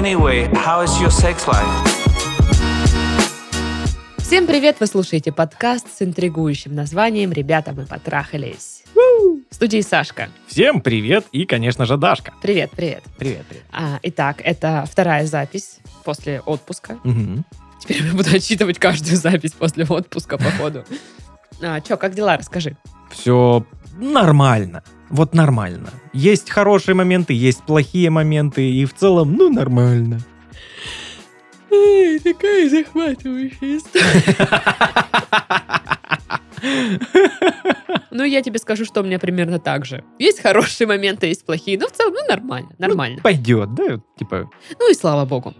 Anyway, how is your sex life? Всем привет! Вы слушаете подкаст с интригующим названием «Ребята, мы потрахались». В студии Сашка. Всем привет и, конечно же, Дашка. Привет, привет. Привет, привет. Итак, это вторая запись после отпуска. Угу. Теперь я буду отчитывать каждую запись после отпуска, походу. Как дела? Расскажи. Все нормально. Вот нормально. Есть хорошие моменты, есть плохие моменты, и в целом, нормально. Ой, такая захватывающая история. Я тебе скажу, что у меня примерно так же. Есть хорошие моменты, есть плохие, но в целом, нормально, нормально. Пойдет, да? И слава богу.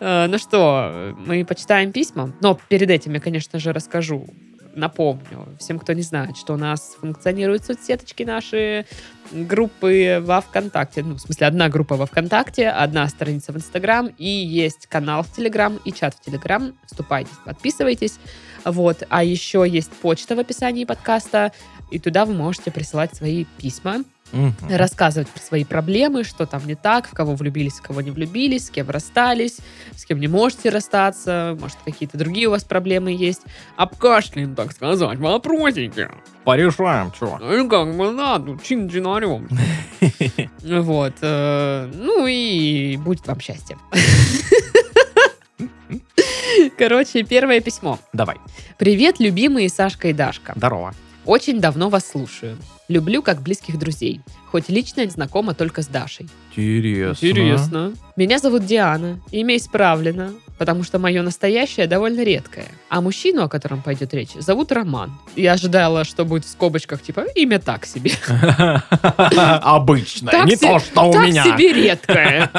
Ну что, мы почитаем письма, но перед этим я, конечно же, расскажу. Напомню всем, кто не знает, что у нас функционируют соцсеточки наши, группы во ВКонтакте. Одна группа во ВКонтакте, одна страница в Инстаграм, и есть канал в Телеграм, и чат в Телеграм. Вступайте, подписывайтесь. А еще есть почта в описании подкаста, и туда вы можете присылать свои письма, рассказывать про свои проблемы, что там не так, в кого влюбились, в кого не влюбились, с кем расстались, с кем не можете расстаться, может, какие-то другие у вас проблемы есть. Обкашляем, так сказать, вопросики. Порешаем, чё? Ну, как бы надо, чин-чинарём. И будет вам счастье. Первое письмо. Давай. Привет, любимые Сашка и Дашка. Здорово. Очень давно вас слушаю. Люблю как близких друзей. Хоть лично знакома только с Дашей. Интересно. Меня зовут Диана. Имя исправлено, потому что мое настоящее довольно редкое. А мужчину, о котором пойдет речь, зовут Роман. Я ожидала, что будет в скобочках, имя так себе. Обычное, не то, что у меня. Так себе редкое.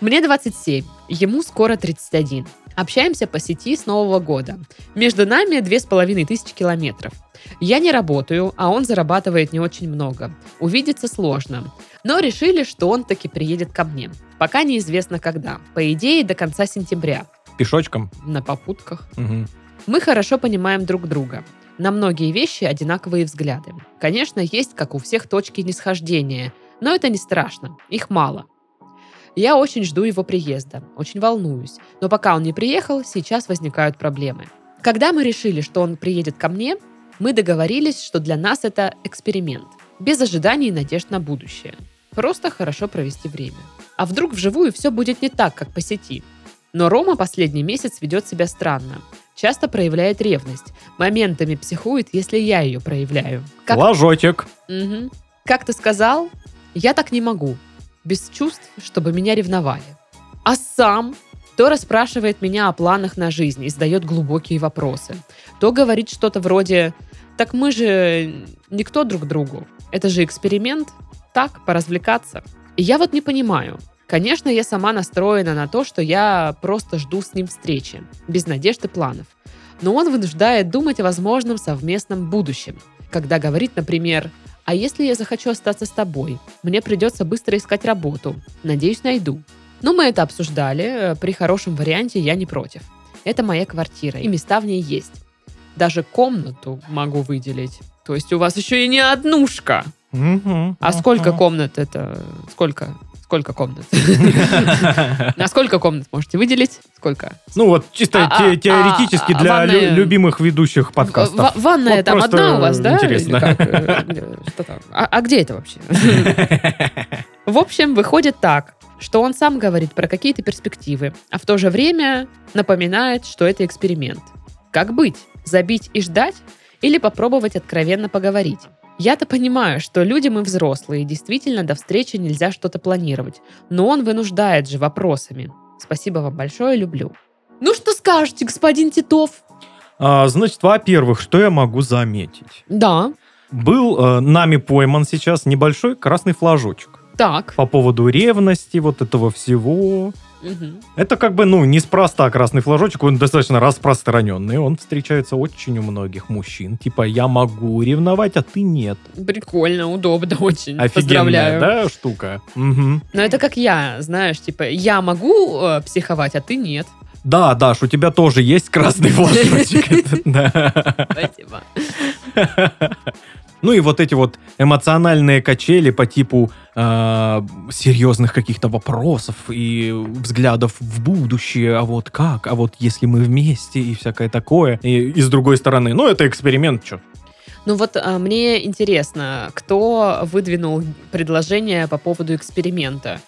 Мне 27, ему скоро 31. Общаемся по сети с Нового года. Между нами 2500 километров. Я не работаю, а он зарабатывает не очень много. Увидеться сложно. Но решили, что он таки приедет ко мне. Пока неизвестно когда. По идее, до конца сентября. Пешочком? На попутках. Угу. Мы хорошо понимаем друг друга. На многие вещи одинаковые взгляды. Конечно, есть, как у всех, точки нисхождения. Но это не страшно. Их мало. Я очень жду его приезда, очень волнуюсь. Но пока он не приехал, сейчас возникают проблемы. Когда мы решили, что он приедет ко мне, мы договорились, что для нас это эксперимент. Без ожиданий и надежд на будущее. Просто хорошо провести время. А вдруг вживую все будет не так, как по сети? Но Рома последний месяц ведет себя странно. Часто проявляет ревность. Моментами психует, если я ее проявляю. Ложотик. Угу. Как ты сказал, я так не могу. Без чувств, чтобы меня ревновали. А сам то расспрашивает меня о планах на жизнь и задает глубокие вопросы. То говорит что-то вроде «Так мы же никто друг другу. Это же эксперимент. Так, поразвлекаться». И я не понимаю. Конечно, я сама настроена на то, что я просто жду с ним встречи. Без надежд и планов. Но он вынуждает думать о возможном совместном будущем. Когда говорит, например: «А если я захочу остаться с тобой? Мне придется быстро искать работу. Надеюсь, найду». Но мы это обсуждали. При хорошем варианте я не против. Это моя квартира, и места в ней есть. Даже комнату могу выделить. То есть у вас еще и не однушка. А сколько комнат это? Сколько комнат? На сколько комнат можете выделить? Сколько? Чисто теоретически для любимых ведущих подкастов. Ванная там одна у вас, да? Интересно. А где это вообще? В общем, выходит так, что он сам говорит про какие-то перспективы, а в то же время напоминает, что это эксперимент. Как быть? Забить и ждать? Или попробовать откровенно поговорить? Я-то понимаю, что люди мы взрослые, действительно до встречи нельзя что-то планировать. Но он вынуждает же вопросами. Спасибо вам большое, люблю. Что скажете, господин Титов? Во-первых, что я могу заметить? Да. Был нами пойман сейчас небольшой красный флажочек. Так. По поводу ревности, этого всего. Угу. Это неспроста красный флажочек, он достаточно распространенный, он встречается очень у многих мужчин. Я могу ревновать, а ты нет. Прикольно, удобно очень. Офигенная, да, штука? Угу. Но это как я, знаешь, я могу психовать, а ты нет. Да, Даш, у тебя тоже есть красный флажочек. Спасибо. Ну и вот эти вот эмоциональные качели по типу серьезных каких-то вопросов и взглядов в будущее, а вот как, а вот если мы вместе и всякое такое. И с другой стороны, ну это эксперимент, что? Ну вот мне интересно, кто выдвинул предложение по поводу эксперимента?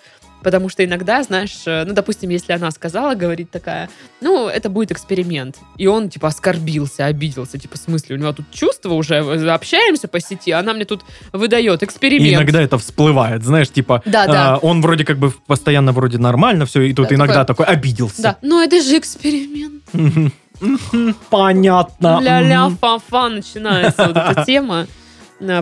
Потому что иногда, знаешь, ну, допустим, если она сказала, говорит такая, ну, это будет эксперимент. И он, типа, оскорбился, обиделся. Типа, в смысле, у него тут чувства уже, общаемся по сети, а она мне тут выдает эксперимент. И иногда это всплывает, знаешь, типа, да. Он вроде как бы постоянно вроде нормально все, и тут да, иногда такой обиделся. Да, ну, это же эксперимент. Понятно. Ля-ля, фа-фа, начинается вот эта тема.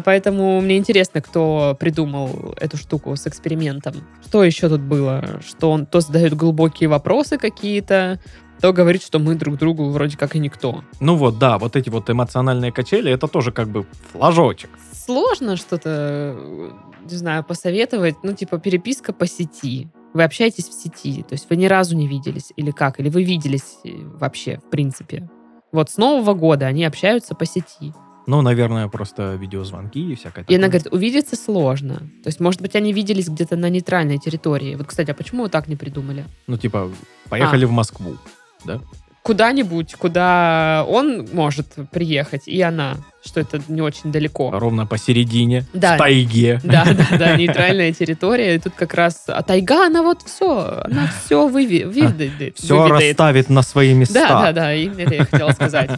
Поэтому мне интересно, кто придумал эту штуку с экспериментом. Что еще тут было? Что он то задает глубокие вопросы какие-то, то говорит, что мы друг другу вроде как и никто. Ну вот, да, вот эти вот эмоциональные качели, это тоже как бы флажочек. Сложно что-то, не знаю, посоветовать. Ну, типа, переписка по сети. Вы общаетесь в сети, то есть вы ни разу не виделись или как? Или вы виделись вообще, в принципе? Вот с Нового года они общаются по сети. Ну, наверное, просто видеозвонки и всякое такое. И она говорит, увидеться сложно. То есть, может быть, они виделись где-то на нейтральной территории. Вот, кстати, а почему вы так не придумали? Ну, типа, поехали в Москву, да? Куда-нибудь, куда он может приехать, и она, что это не очень далеко. Ровно посередине, да, в тайге. Да, нейтральная территория. И тут как раз, а тайга, она вот все, она все выведает. Все расставит на свои места. Да, именно это я хотела сказать.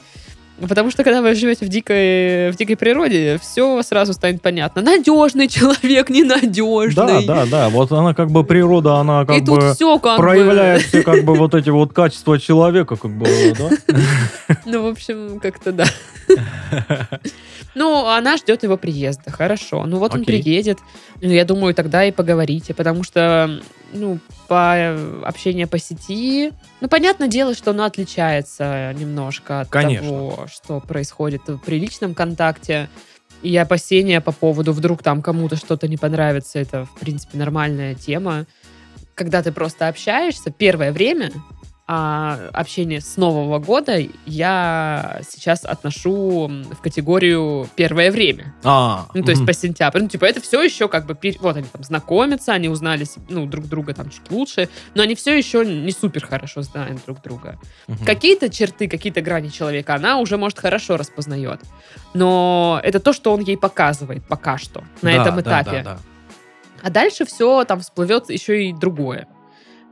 Потому что, когда вы живете в дикой природе, все сразу станет понятно. Надежный человек, ненадежный. Да. Вот она как бы природа, она как и бы все, как проявляет бы. Все как бы вот эти вот качества человека, как бы, да? Ну, в общем, как-то да. Ну, она ждет его приезда, хорошо. Ну, вот он приедет, я думаю, тогда и поговорите, потому что, ну, общение по сети... Ну, понятное дело, что оно отличается немножко от того, что происходит при личном контакте. И опасения по поводу, вдруг там кому-то что-то не понравится, это, в принципе, нормальная тема. Когда ты просто общаешься, первое время... А общение с Нового года я сейчас отношу в категорию «первое время». Ну, то есть по сентябрь. Ну, типа, это все еще как бы... Вот они там знакомятся, они узнали друг друга там чуть лучше, но они все еще не супер хорошо знают друг друга. Какие-то черты, какие-то грани человека она уже, может, хорошо распознает. Но это то, что он ей показывает пока что на этом этапе. Да. А дальше все там всплывет еще и другое.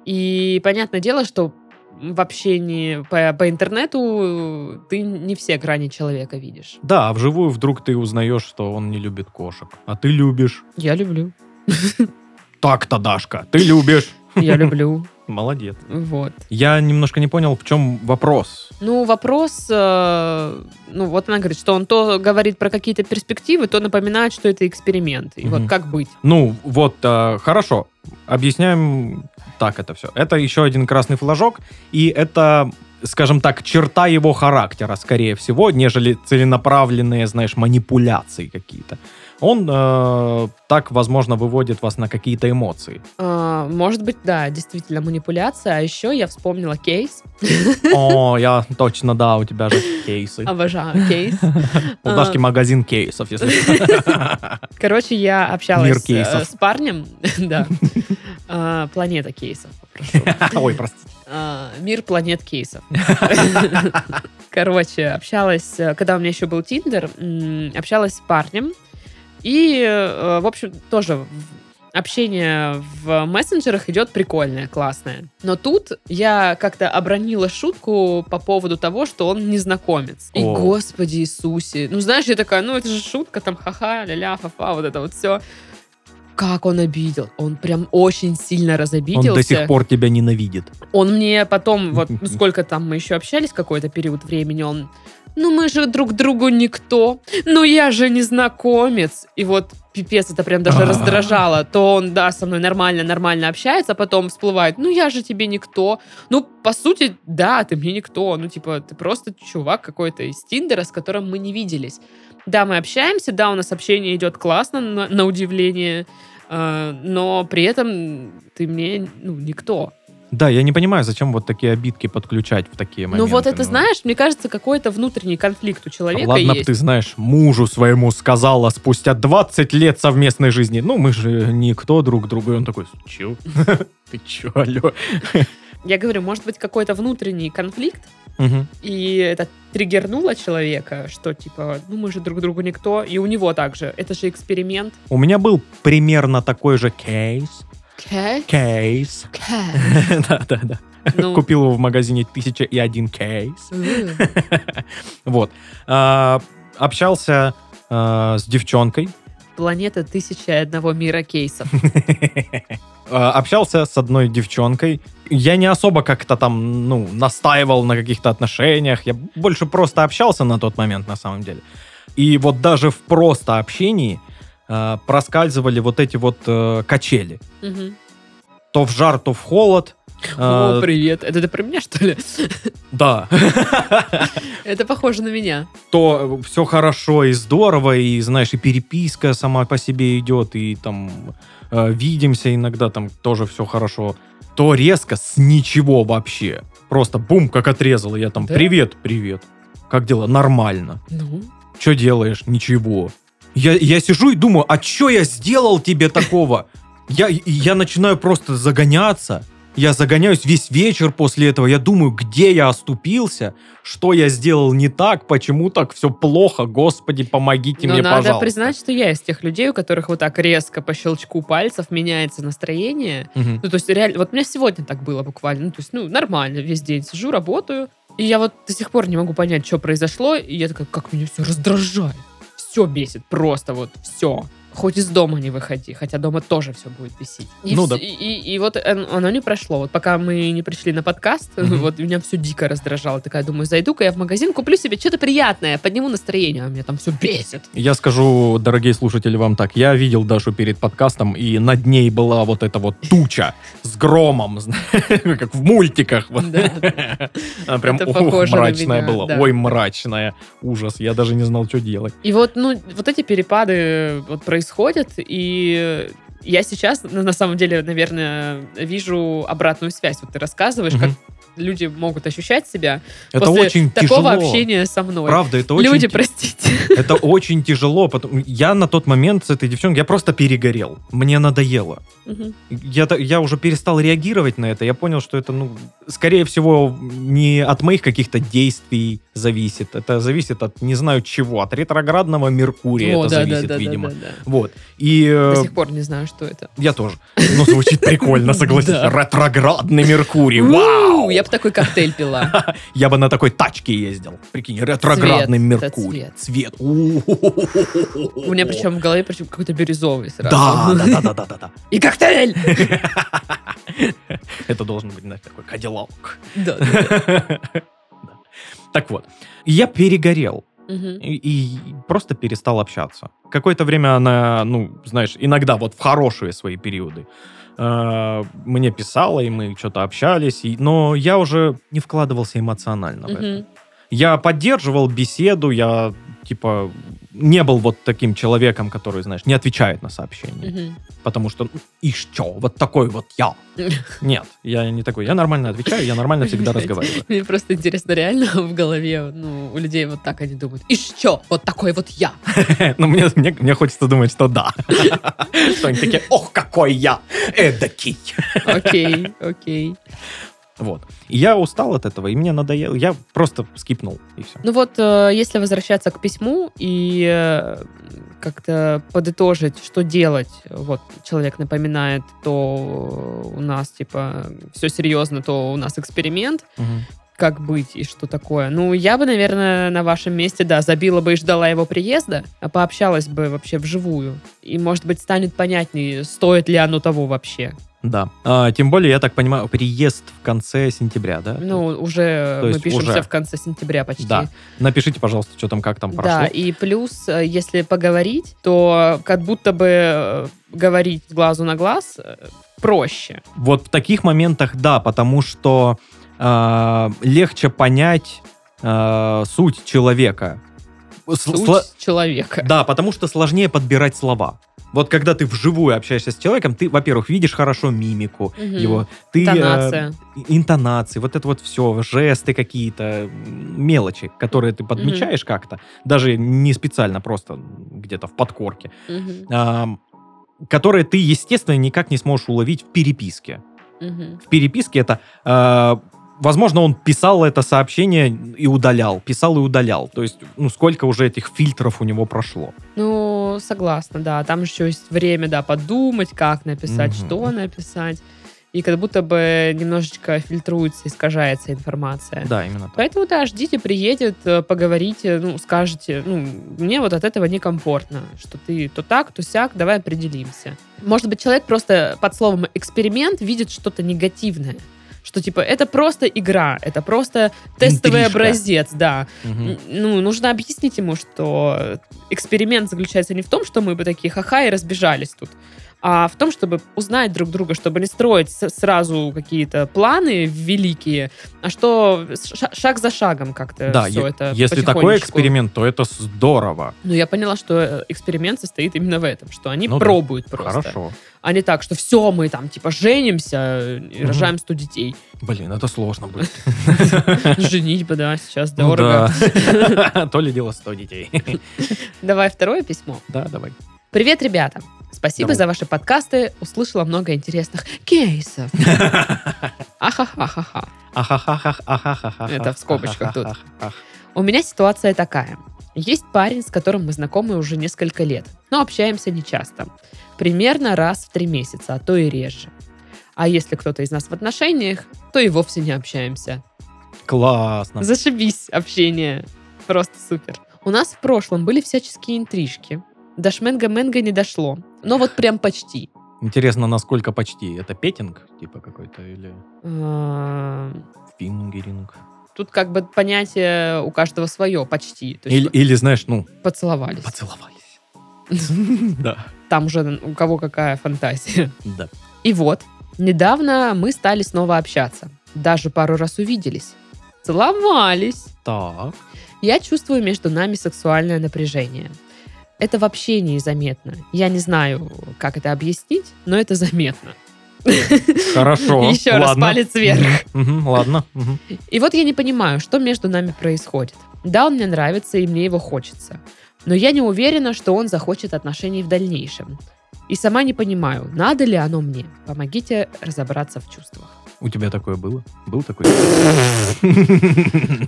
И понятное дело, что в общении по интернету ты не все грани человека видишь. Да, а вживую вдруг ты узнаешь, что он не любит кошек. А ты любишь. Я люблю. Так-то, Дашка, ты любишь. Я люблю. Молодец. Вот. Я немножко не понял, в чем вопрос. Ну, вопрос... вот она говорит, что он то говорит про какие-то перспективы, то напоминает, что это эксперимент. И вот как быть? Ну, вот, хорошо. Объясняем так это все. Это еще один красный флажок, и это... скажем так, черта его характера, скорее всего, нежели целенаправленные, знаешь, манипуляции какие-то. Он так, возможно, выводит вас на какие-то эмоции. Может быть, да, действительно, манипуляция. А еще я вспомнила кейс. О, я точно, да, у тебя же кейсы. Обожаю кейс. У Дашки магазин кейсов, если что. Короче, я общалась с парнем. Да. Планета кейсов. Ой, простите. Мир планет кейсов. Короче, общалась, когда у меня еще был Тиндер, общалась с парнем. И, в общем, тоже общение в мессенджерах идет прикольное, классное. Но тут я как-то обронила шутку по поводу того, что он незнакомец. И, господи Иисусе. Ну, знаешь, я такая, ну, это же шутка, там, ха-ха, ля-ля, фа-фа, вот это вот все. Как он обидел. Он прям очень сильно разобиделся. Он до сих пор тебя ненавидит. Он мне потом, вот сколько там мы еще общались, какой-то период времени, он, ну мы же друг другу никто, ну я же незнакомец. И вот пипец, это прям даже раздражало. То он, да, со мной нормально общается, а потом всплывает, ну я же тебе никто. Ну, по сути, да, ты мне никто. Ну, типа, ты просто чувак какой-то из Тиндера, с которым мы не виделись. Да, мы общаемся, да, у нас общение идет классно, на удивление, но при этом ты мне, ну, никто. Да, я не понимаю, зачем вот такие обидки подключать в такие моменты. Ну вот это, знаешь, мне кажется, какой-то внутренний конфликт у человека ладно, есть. Ладно, ты знаешь, мужу своему сказала спустя 20 лет совместной жизни. Ну, мы же никто друг другу. И он такой, чё? Ты чё, алё? Я говорю, может быть, какой-то внутренний конфликт, и это триггернуло человека, что типа, ну мы же друг другу никто, и у него также. Это же эксперимент. У меня был примерно такой же кейс. Кейс. Да-да-да. Купил его в магазине 1001 кейс. Вот. Общался с девчонкой. Планета 1001 мира кейсов. Общался с одной девчонкой. Я не особо как-то там, ну, настаивал на каких-то отношениях. Я больше просто общался на тот момент, на самом деле. И вот даже в просто общении проскальзывали вот эти вот качели. Угу. То в жар, то в холод. О, привет. Это ты про меня, что ли? Да. Это похоже на меня. То все хорошо и здорово, и, знаешь, и переписка сама по себе идет, и там видимся иногда, там тоже все хорошо. То резко с ничего вообще. Просто бум, как отрезало. Я там, да? Привет. Как дела? Нормально. Ну? Че делаешь? Ничего. Я сижу и думаю, а че я сделал тебе такого? Я начинаю просто загоняться. Я загоняюсь весь вечер после этого. Я думаю, где я оступился, что я сделал не так, почему так все плохо, Господи, помогите мне, пожалуйста. Но надо признать, что я из тех людей, у которых вот так резко по щелчку пальцев меняется настроение. Угу. Ну, то есть, реально, вот у меня сегодня так было буквально. Ну, то есть, ну, нормально, весь день сижу, работаю. И я вот до сих пор не могу понять, что произошло. И я такая, как меня все раздражает. Все бесит, просто вот все. Хоть из дома не выходи, хотя дома тоже все будет бесить. И вот оно не прошло. Вот пока мы не пришли на подкаст, вот меня все дико раздражало. Такая, думаю, зайду-ка я в магазин, куплю себе что-то приятное, подниму настроение, а меня там все бесит. Я скажу, дорогие слушатели, вам так. Я видел Дашу перед подкастом, и над ней была вот эта вот туча с громом, как в мультиках. Она прям мрачная была. Ой, мрачная. Ужас, я даже не знал, что делать. И вот эти перепады происходят. И я сейчас, на самом деле, наверное, вижу обратную связь. Вот ты рассказываешь, как люди могут ощущать себя это после очень такого тяжело. Общения со мной. Правда, это очень... Люди, простите. Это очень тяжело. Я на тот момент с этой девчонкой, я просто перегорел. Мне надоело. Угу. Я уже перестал реагировать на это. Я понял, что это, ну, скорее всего, не от моих каких-то действий зависит. Это зависит от, не знаю чего, от ретроградного Меркурия. Видимо. Да. Вот. И, до сих пор не знаю, что это. Я тоже. Но звучит прикольно, согласись. Ретроградный Меркурий. Вау! Я бы такой коктейль пила. Я бы на такой тачке ездил. Прикинь, ретроградный Меркурий. Цвет. У меня причем в голове какой-то бирюзовый сразу. Да. И коктейль! Это должен быть, знаешь, такой кадиллак. Да. Так вот, я перегорел. И просто перестал общаться. Какое-то время она, ну, знаешь, иногда вот в хорошие свои периоды мне писала, и мы что-то общались, но я уже не вкладывался эмоционально в это. Я поддерживал беседу, я, типа, не был вот таким человеком, который, знаешь, не отвечает на сообщения. Потому что, ишь, чё, вот такой вот я. Нет, я не такой. Я нормально отвечаю, я нормально всегда разговариваю. Мне просто интересно, реально в голове, ну, у людей вот так они думают. Ишь, чё, вот такой вот я. Ну, мне хочется думать, что да. Что они такие, ох, какой я эдакий. Окей. Вот. Я устал от этого, и мне надоело. Я просто скипнул, и все. Ну вот, если возвращаться к письму и как-то подытожить, что делать, вот человек напоминает, то у нас, типа, все серьезно, то у нас эксперимент, как быть и что такое. Ну, я бы, наверное, на вашем месте, да, забила бы и ждала его приезда, а пообщалась бы вообще вживую. И, может быть, станет понятнее, стоит ли оно того вообще. Да. Тем более, я так понимаю, приезд в конце сентября, да? Ну, уже мы пишемся уже в конце сентября почти. Да. Напишите, пожалуйста, что там, как там прошло. Да, и плюс, если поговорить, то как будто бы говорить глазу на глаз проще. Вот в таких моментах, да, потому что легче понять суть человека. Да, потому что сложнее подбирать слова. Вот когда ты вживую общаешься с человеком, ты, во-первых, видишь хорошо мимику его. Ты, интонации, вот это вот все, жесты какие-то, мелочи, которые ты подмечаешь как-то, даже не специально, просто где-то в подкорке, которые ты, естественно, никак не сможешь уловить в переписке. В переписке это... возможно, он писал это сообщение и удалял, писал и удалял. То есть, ну, сколько уже этих фильтров у него прошло. Ну, согласна, да. Там еще есть время, да, подумать, как написать, что написать. И как будто бы немножечко фильтруется, искажается информация. Да, именно так. Поэтому, да, ждите, приедет, поговорите, ну, скажете, ну, мне вот от этого некомфортно, что ты то так, то сяк, давай определимся. Может быть, человек просто под словом «эксперимент» видит что-то негативное. Что, типа, это просто игра, это просто тестовый образец, да. Ну, нужно объяснить ему, что эксперимент заключается не в том, что мы бы такие ха-ха и разбежались тут, а в том, чтобы узнать друг друга, чтобы не строить сразу какие-то планы великие, а что шаг за шагом как-то да, все это потихонечку. Если такой эксперимент, то это здорово. Ну, я поняла, что эксперимент состоит именно в этом, что они пробуют просто. Хорошо. А не так, что все, мы там, типа, женимся и рожаем 100 детей. Блин, это сложно будет. Женитьба, да, сейчас дорого. То ли дело 100 детей. Давай второе письмо. Да, давай. Привет, ребята. Спасибо за ваши подкасты. Услышала много интересных кейсов. Ахахахаха. Ахахахаха. Это в скобочках тут. У меня ситуация такая. Есть парень, с которым мы знакомы уже несколько лет, но общаемся нечасто. Примерно раз в 3 месяца, а то и реже. А если кто-то из нас в отношениях, то и вовсе не общаемся. Классно. Зашибись, общение. Просто супер. У нас в прошлом были всяческие интрижки. До шменга-менга не дошло. Но вот прям почти. Интересно, насколько почти? Это петинг типа какой-то или... Фингеринг? Тут как бы понятие у каждого свое, почти. То есть, или, знаешь, ну... Поцеловались. Поцеловались. Да. Там уже у кого какая фантазия. Да. И вот, недавно мы стали снова общаться. Даже пару раз увиделись. Целовались. Так. Я чувствую между нами сексуальное напряжение. Это вообще незаметно. Я не знаю, как это объяснить, но это заметно. Хорошо. Еще раз палец вверх. Ладно. И вот я не понимаю, что между нами происходит. Да, он мне нравится, и мне его хочется. Но я не уверена, что он захочет отношений в дальнейшем. И сама не понимаю, надо ли оно мне. Помогите разобраться в чувствах. У тебя такое было? Был такой? У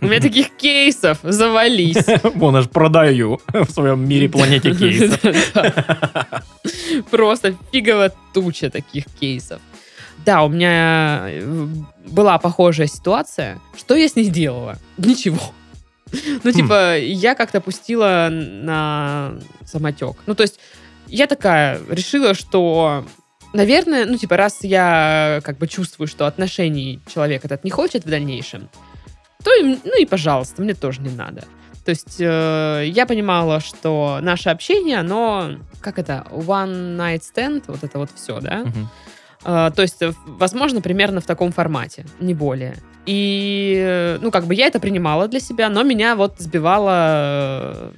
меня таких кейсов завались. Вон аж продаю в своем мире планете кейсов. Просто фигово туча таких кейсов. Да, у меня была похожая ситуация. Что я с ней делала? Ничего. Ну, типа, я как-то пустила на самотек. Ну, то есть, я такая решила, что, наверное, ну, типа, раз я как бы чувствую, что отношений человек этот не хочет в дальнейшем, то, ну, и пожалуйста, мне тоже не надо. То есть, я понимала, что наше общение, оно, как это, one night stand, вот это вот все, да? То есть, возможно, примерно в таком формате, не более. И, ну, как бы я это принимала для себя, но меня вот сбивало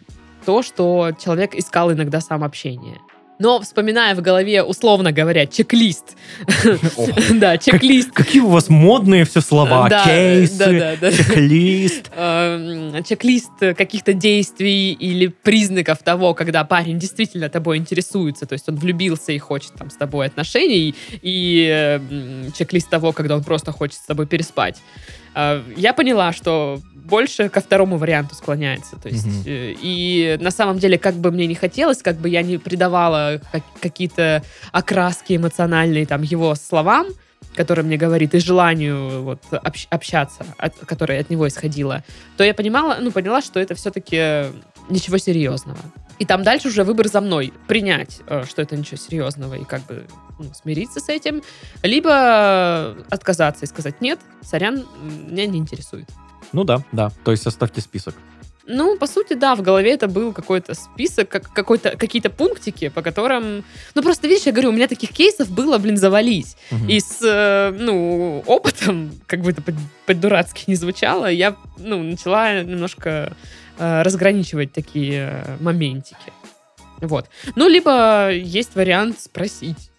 то, что человек искал иногда сам общение. Но, вспоминая в голове, условно говоря, чек-лист. Да, чек-лист. Какие у вас модные все слова. Кейсы, чек-лист. Чек-лист каких-то действий или признаков того, когда парень действительно тобой интересуется. То есть он влюбился и хочет там с тобой отношений. И чек-лист того, когда он просто хочет с тобой переспать. Я поняла, что больше ко второму варианту склоняется. То есть, и на самом деле, как бы мне не хотелось, как бы я не придавала какие-то окраски эмоциональные там, его словам, которые мне говорит, и желанию вот, общаться, которое от него исходило, то я понимала, ну, поняла, что это все-таки ничего серьезного. И там дальше уже выбор за мной. Принять, что это ничего серьезного, и как бы ну, смириться с этим. Либо отказаться и сказать «нет, сорян, меня не интересует». Ну да, да. То есть составьте список. Ну, по сути, да, в голове это был какой-то список, какие-то пунктики, по которым... Ну, просто, видишь, я говорю, у меня таких кейсов было, блин, завались. И с, ну, опытом, как бы это по-дурацки не звучало, я, ну, начала немножко разграничивать такие моментики. Вот. Ну, либо есть вариант спросить.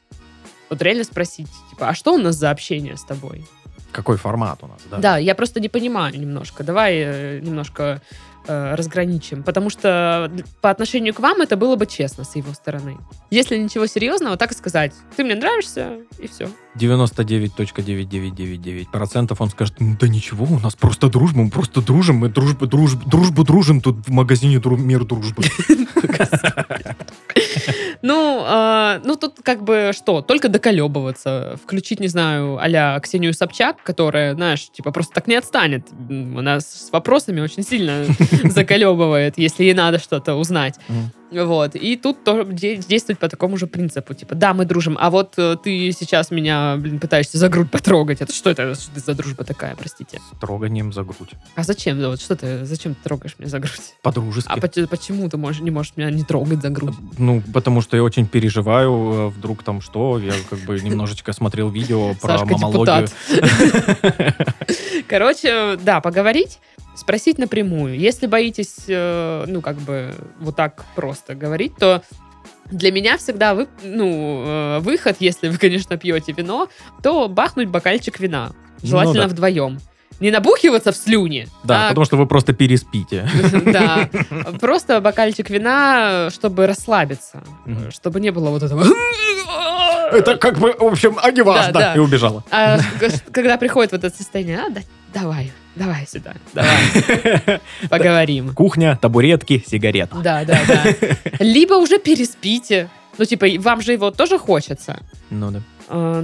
Вот реально спросить, типа, а что у нас за общение с тобой? Какой формат у нас, да? Да, я просто не понимаю немножко. Давай немножко разграничим. Потому что по отношению к вам это было бы честно с его стороны. Если ничего серьезного, так и сказать. Ты мне нравишься, и все. 99.9999% он скажет, ну да ничего, у нас просто дружба, мы просто дружим, мы дружбу дружим, тут в магазине мир дружбы. Ну, тут как бы что? Только доколебываться. Включить, не знаю, а-ля Ксению Собчак, которая, знаешь, типа просто так не отстанет. Она с вопросами очень сильно заколебывает, если ей надо что-то узнать. Вот. И тут тоже действовать по такому же принципу. Типа, да, мы дружим, а вот ты сейчас меня, пытаешься за грудь потрогать. Это? Что за дружба такая, простите? С троганием за грудь. А зачем? Вот что ты, зачем ты трогаешь меня за грудь? По-дружески. А почему ты не можешь меня не трогать за грудь? Ну, потому что я очень переживаю, вдруг там что. Я как бы немножечко смотрел видео про мамологию. Короче, да, поговорить. Спросить напрямую. Если боитесь, вот так просто говорить, то для меня всегда выход, если вы, конечно, пьете вино, то бахнуть бокальчик вина. Желательно вдвоем. Не набухиваться в слюне. Да, потому что вы просто переспите. Да, просто бокальчик вина, чтобы расслабиться. Чтобы не было вот этого... Это как бы, в общем, а не важно. И убежала. Когда приходит вот это состояние, давай сюда, давай, поговорим. Кухня, табуретки, сигареты. Да. Либо уже переспите. Ну, типа, вам же его тоже хочется. Ну, да.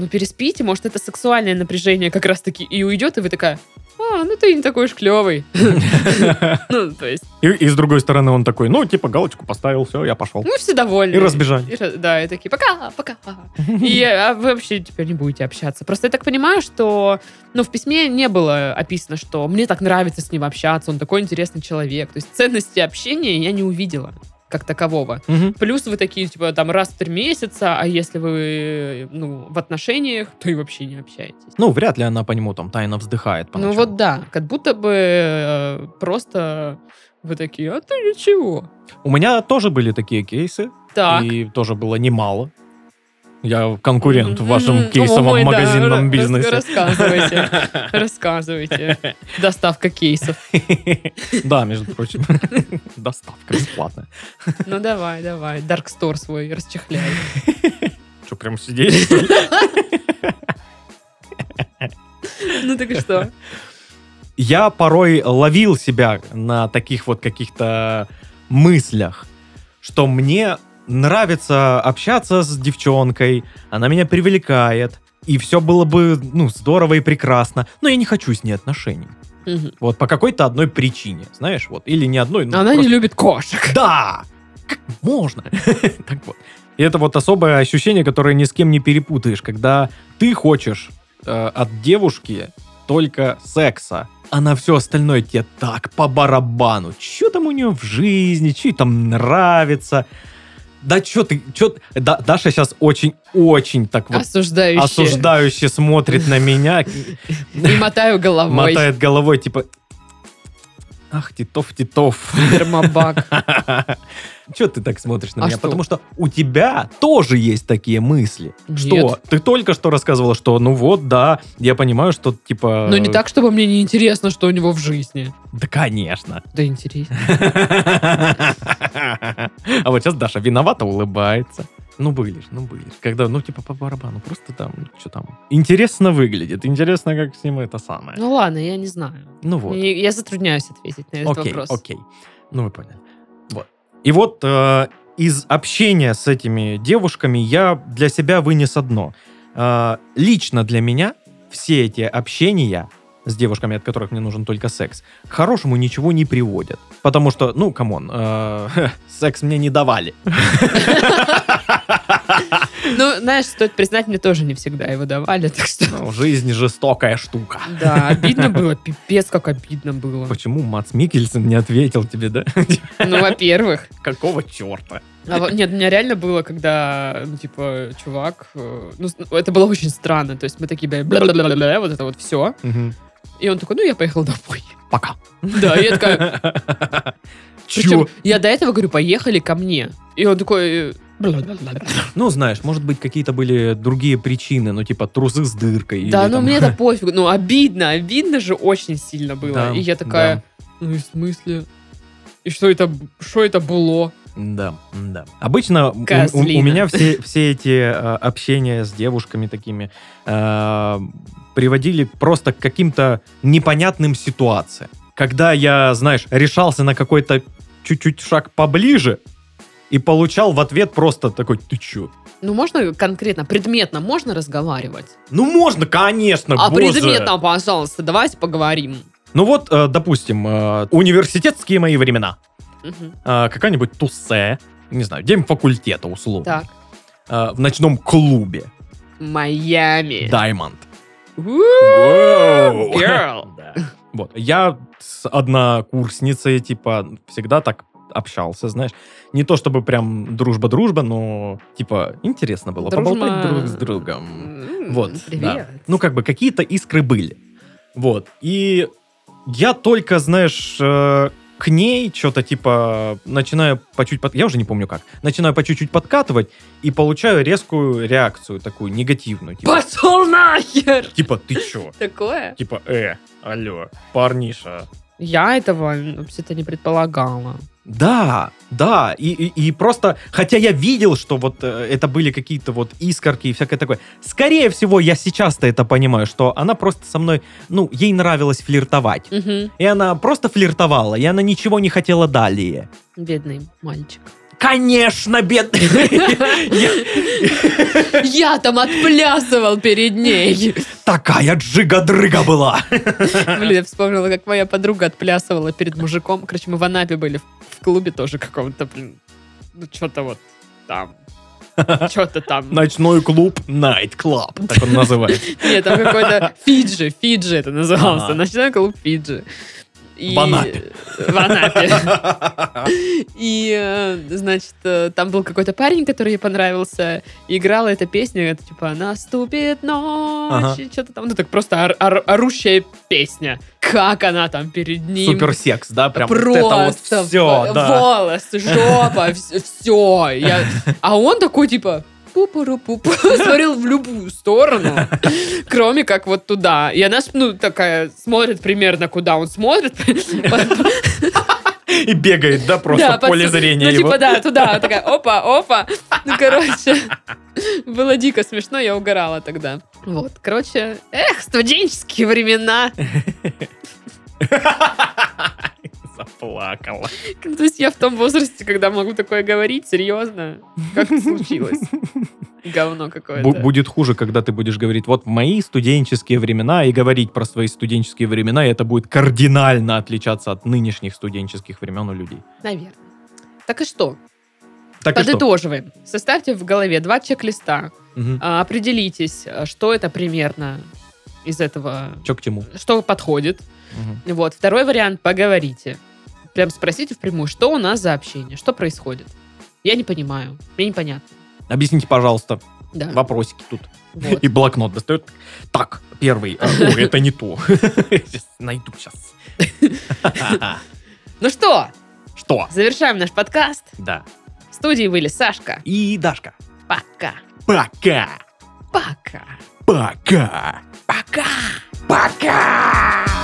Переспите, может, это сексуальное напряжение как раз-таки и уйдет, и вы такая, ты не такой уж клевый. Ну, то есть... И с другой стороны он такой, галочку поставил, все, я пошел. Ну, все довольны. И разбежали. Да, и такие, пока. И вы вообще теперь не будете общаться. Просто я так понимаю, что в письме не было описано, что мне так нравится с ним общаться, он такой интересный человек. То есть ценности общения я не увидела как такового. Угу. Плюс вы такие, раз в 3 месяца, а если вы, в отношениях, то и вообще не общаетесь. Ну, вряд ли она по нему тайно вздыхает поначалу. Ну, вот да. Как будто бы просто вы такие, а ты ничего. У меня тоже были такие кейсы. Так. И тоже было немало. Я конкурент в вашем кейсовом магазинном бизнесе. Рассказывайте. Доставка кейсов. Да, между прочим. Доставка бесплатная. Ну, давай. Даркстор свой расчехляй. Что, прям сидеть? Ну, так и что? Я порой ловил себя на таких вот каких-то мыслях, что мне... нравится общаться с девчонкой, она меня привлекает, и все было бы, здорово и прекрасно, но я не хочу с ней отношений. Угу. Вот по какой-то одной причине, знаешь, вот, или не одной. Она просто... не любит кошек. Да! Как можно? Так вот. И это вот особое ощущение, которое ни с кем не перепутаешь, когда ты хочешь от девушки только секса, а на все остальное тебе так по барабану. Че там у нее в жизни, че ей там нравится... Да что ты... Да, Даша сейчас очень-очень так вот... Осуждающе смотрит на меня. И мотаю головой. Мотает головой, типа... Ах, Титов. Термобак. Чего ты так смотришь на меня? Что? Потому что у тебя тоже есть такие мысли. Нет. Что? Ты только что рассказывала, что я понимаю, что типа... Но не так, чтобы мне не интересно, что у него в жизни. Да, конечно. Да, интересно. А вот сейчас Даша виновата улыбается. Ну, были же. Когда, по барабану, просто там, что там. Интересно выглядит, интересно, как с ним это самое. Ну, ладно, я не знаю. Я затрудняюсь ответить на этот вопрос. Окей. Ну, вы поняли. Вот. И вот из общения с этими девушками я для себя вынес одно. Лично для меня все эти общения... с девушками, от которых мне нужен только секс, к хорошему ничего не приводят. Потому что, камон, секс мне не давали. Знаешь, стоит признать, мне тоже не всегда его давали, так что... Жизнь жестокая штука. Да, обидно было, пипец, как обидно было. Почему Мац Микельсон не ответил тебе, да? Во-первых... Какого черта? Нет, у меня реально было, когда, чувак... это было очень странно, то есть мы такие, бля-бля-бля-бля, вот это вот все... И он такой, я поехал домой. пока. Да, я такая... Причем я до этого говорю, поехали ко мне. И он такой... Ну, знаешь, может быть, какие-то были другие причины, ну, типа, трусы с дыркой. Да, ну, мне-то пофигу. Ну, обидно же очень сильно было. Да, и я такая, да. Ну, и в смысле? И что это было? Да, да. Обычно у меня все эти общения с девушками такими приводили просто к каким-то непонятным ситуациям. Когда я, знаешь, решался на какой-то чуть-чуть шаг поближе, и получал в ответ просто такой, ты чё? Ну, можно конкретно, предметно можно разговаривать? Ну, можно, конечно, боже. Предметно, пожалуйста, давайте поговорим. Ну вот, допустим, университетские мои времена. Угу. Какая-нибудь тусе, не знаю, день факультета, условно. Так. В ночном клубе. Майами. Даймонд. Ууу, girl. Вот, я с однокурсницей, типа, всегда так... общался, знаешь. Не то чтобы прям дружба-дружба, но типа интересно было поболтать друг с другом. Вот. Да. Ну, как бы какие-то искры были. Вот. И я только, знаешь, к ней что-то типа начинаю по чуть-чуть... Я уже не помню как. Начинаю по чуть-чуть подкатывать и получаю резкую реакцию, такую негативную. Типа, пошел нахер! Типа, ты чё? Такое? Типа, алло, парниша. Я этого вообще-то не предполагала. Да, и просто, хотя я видел, что вот это были какие-то вот искорки и всякое такое, скорее всего, я сейчас-то это понимаю, что она просто со мной, ну, ей нравилось флиртовать, угу. И она просто флиртовала, и она ничего не хотела далее. Бедный мальчик. Конечно, бедный. Я там отплясывал перед ней. Такая джига-дрыга была. Блин, я вспомнила, как моя подруга отплясывала перед мужиком. Короче, мы в Анапе были в клубе тоже каком-то, блин, ну, что-то вот там. Что-то там. Ночной клуб, Night Club, так он называется. Нет, там какой-то Фиджи это назывался. Ночной клуб Фиджи. И... В Анапе. И, значит, там был какой-то парень, который ей понравился, и играла эта песня, это типа «Наступит ночь», и что-то там, ну так просто орущая песня. Как она там перед ним. Суперсекс, да? Прям просто вот все, да. Волос, жопа, все. А он такой типа... пу-пу-ру-пу-пу, смотрел в любую сторону, кроме как вот туда. И она, ну, такая, смотрит примерно, куда он смотрит. И бегает, да, просто в поле зрения его. Ну, типа, да, туда, такая, опа. Ну, короче, было дико смешно, я угорала тогда. Вот, короче, студенческие времена. Заплакала. То есть я в том возрасте, когда могу такое говорить, серьезно? Как это случилось? Говно какое-то. Будет хуже, когда ты будешь говорить, вот мои студенческие времена, и говорить про свои студенческие времена, и это будет кардинально отличаться от нынешних студенческих времен у людей. Наверное. Так и что? Подытоживаем. Составьте в голове 2 чек-листа. Угу. Определитесь, что это примерно из этого. Что к чему? Что подходит. Угу. Вот. Второй вариант – поговорите. Прям спросите впрямую, что у нас за общение, что происходит. Я не понимаю, мне непонятно. Объясните, пожалуйста, да. Вопросики тут. Вот. И блокнот достает. Так, первый. Ой, это не то. Найду сейчас. Ну что? Что? Завершаем наш подкаст. Да. В студии были Сашка. И Дашка. Пока. Пока. Пока. Пока. Пока. Пока.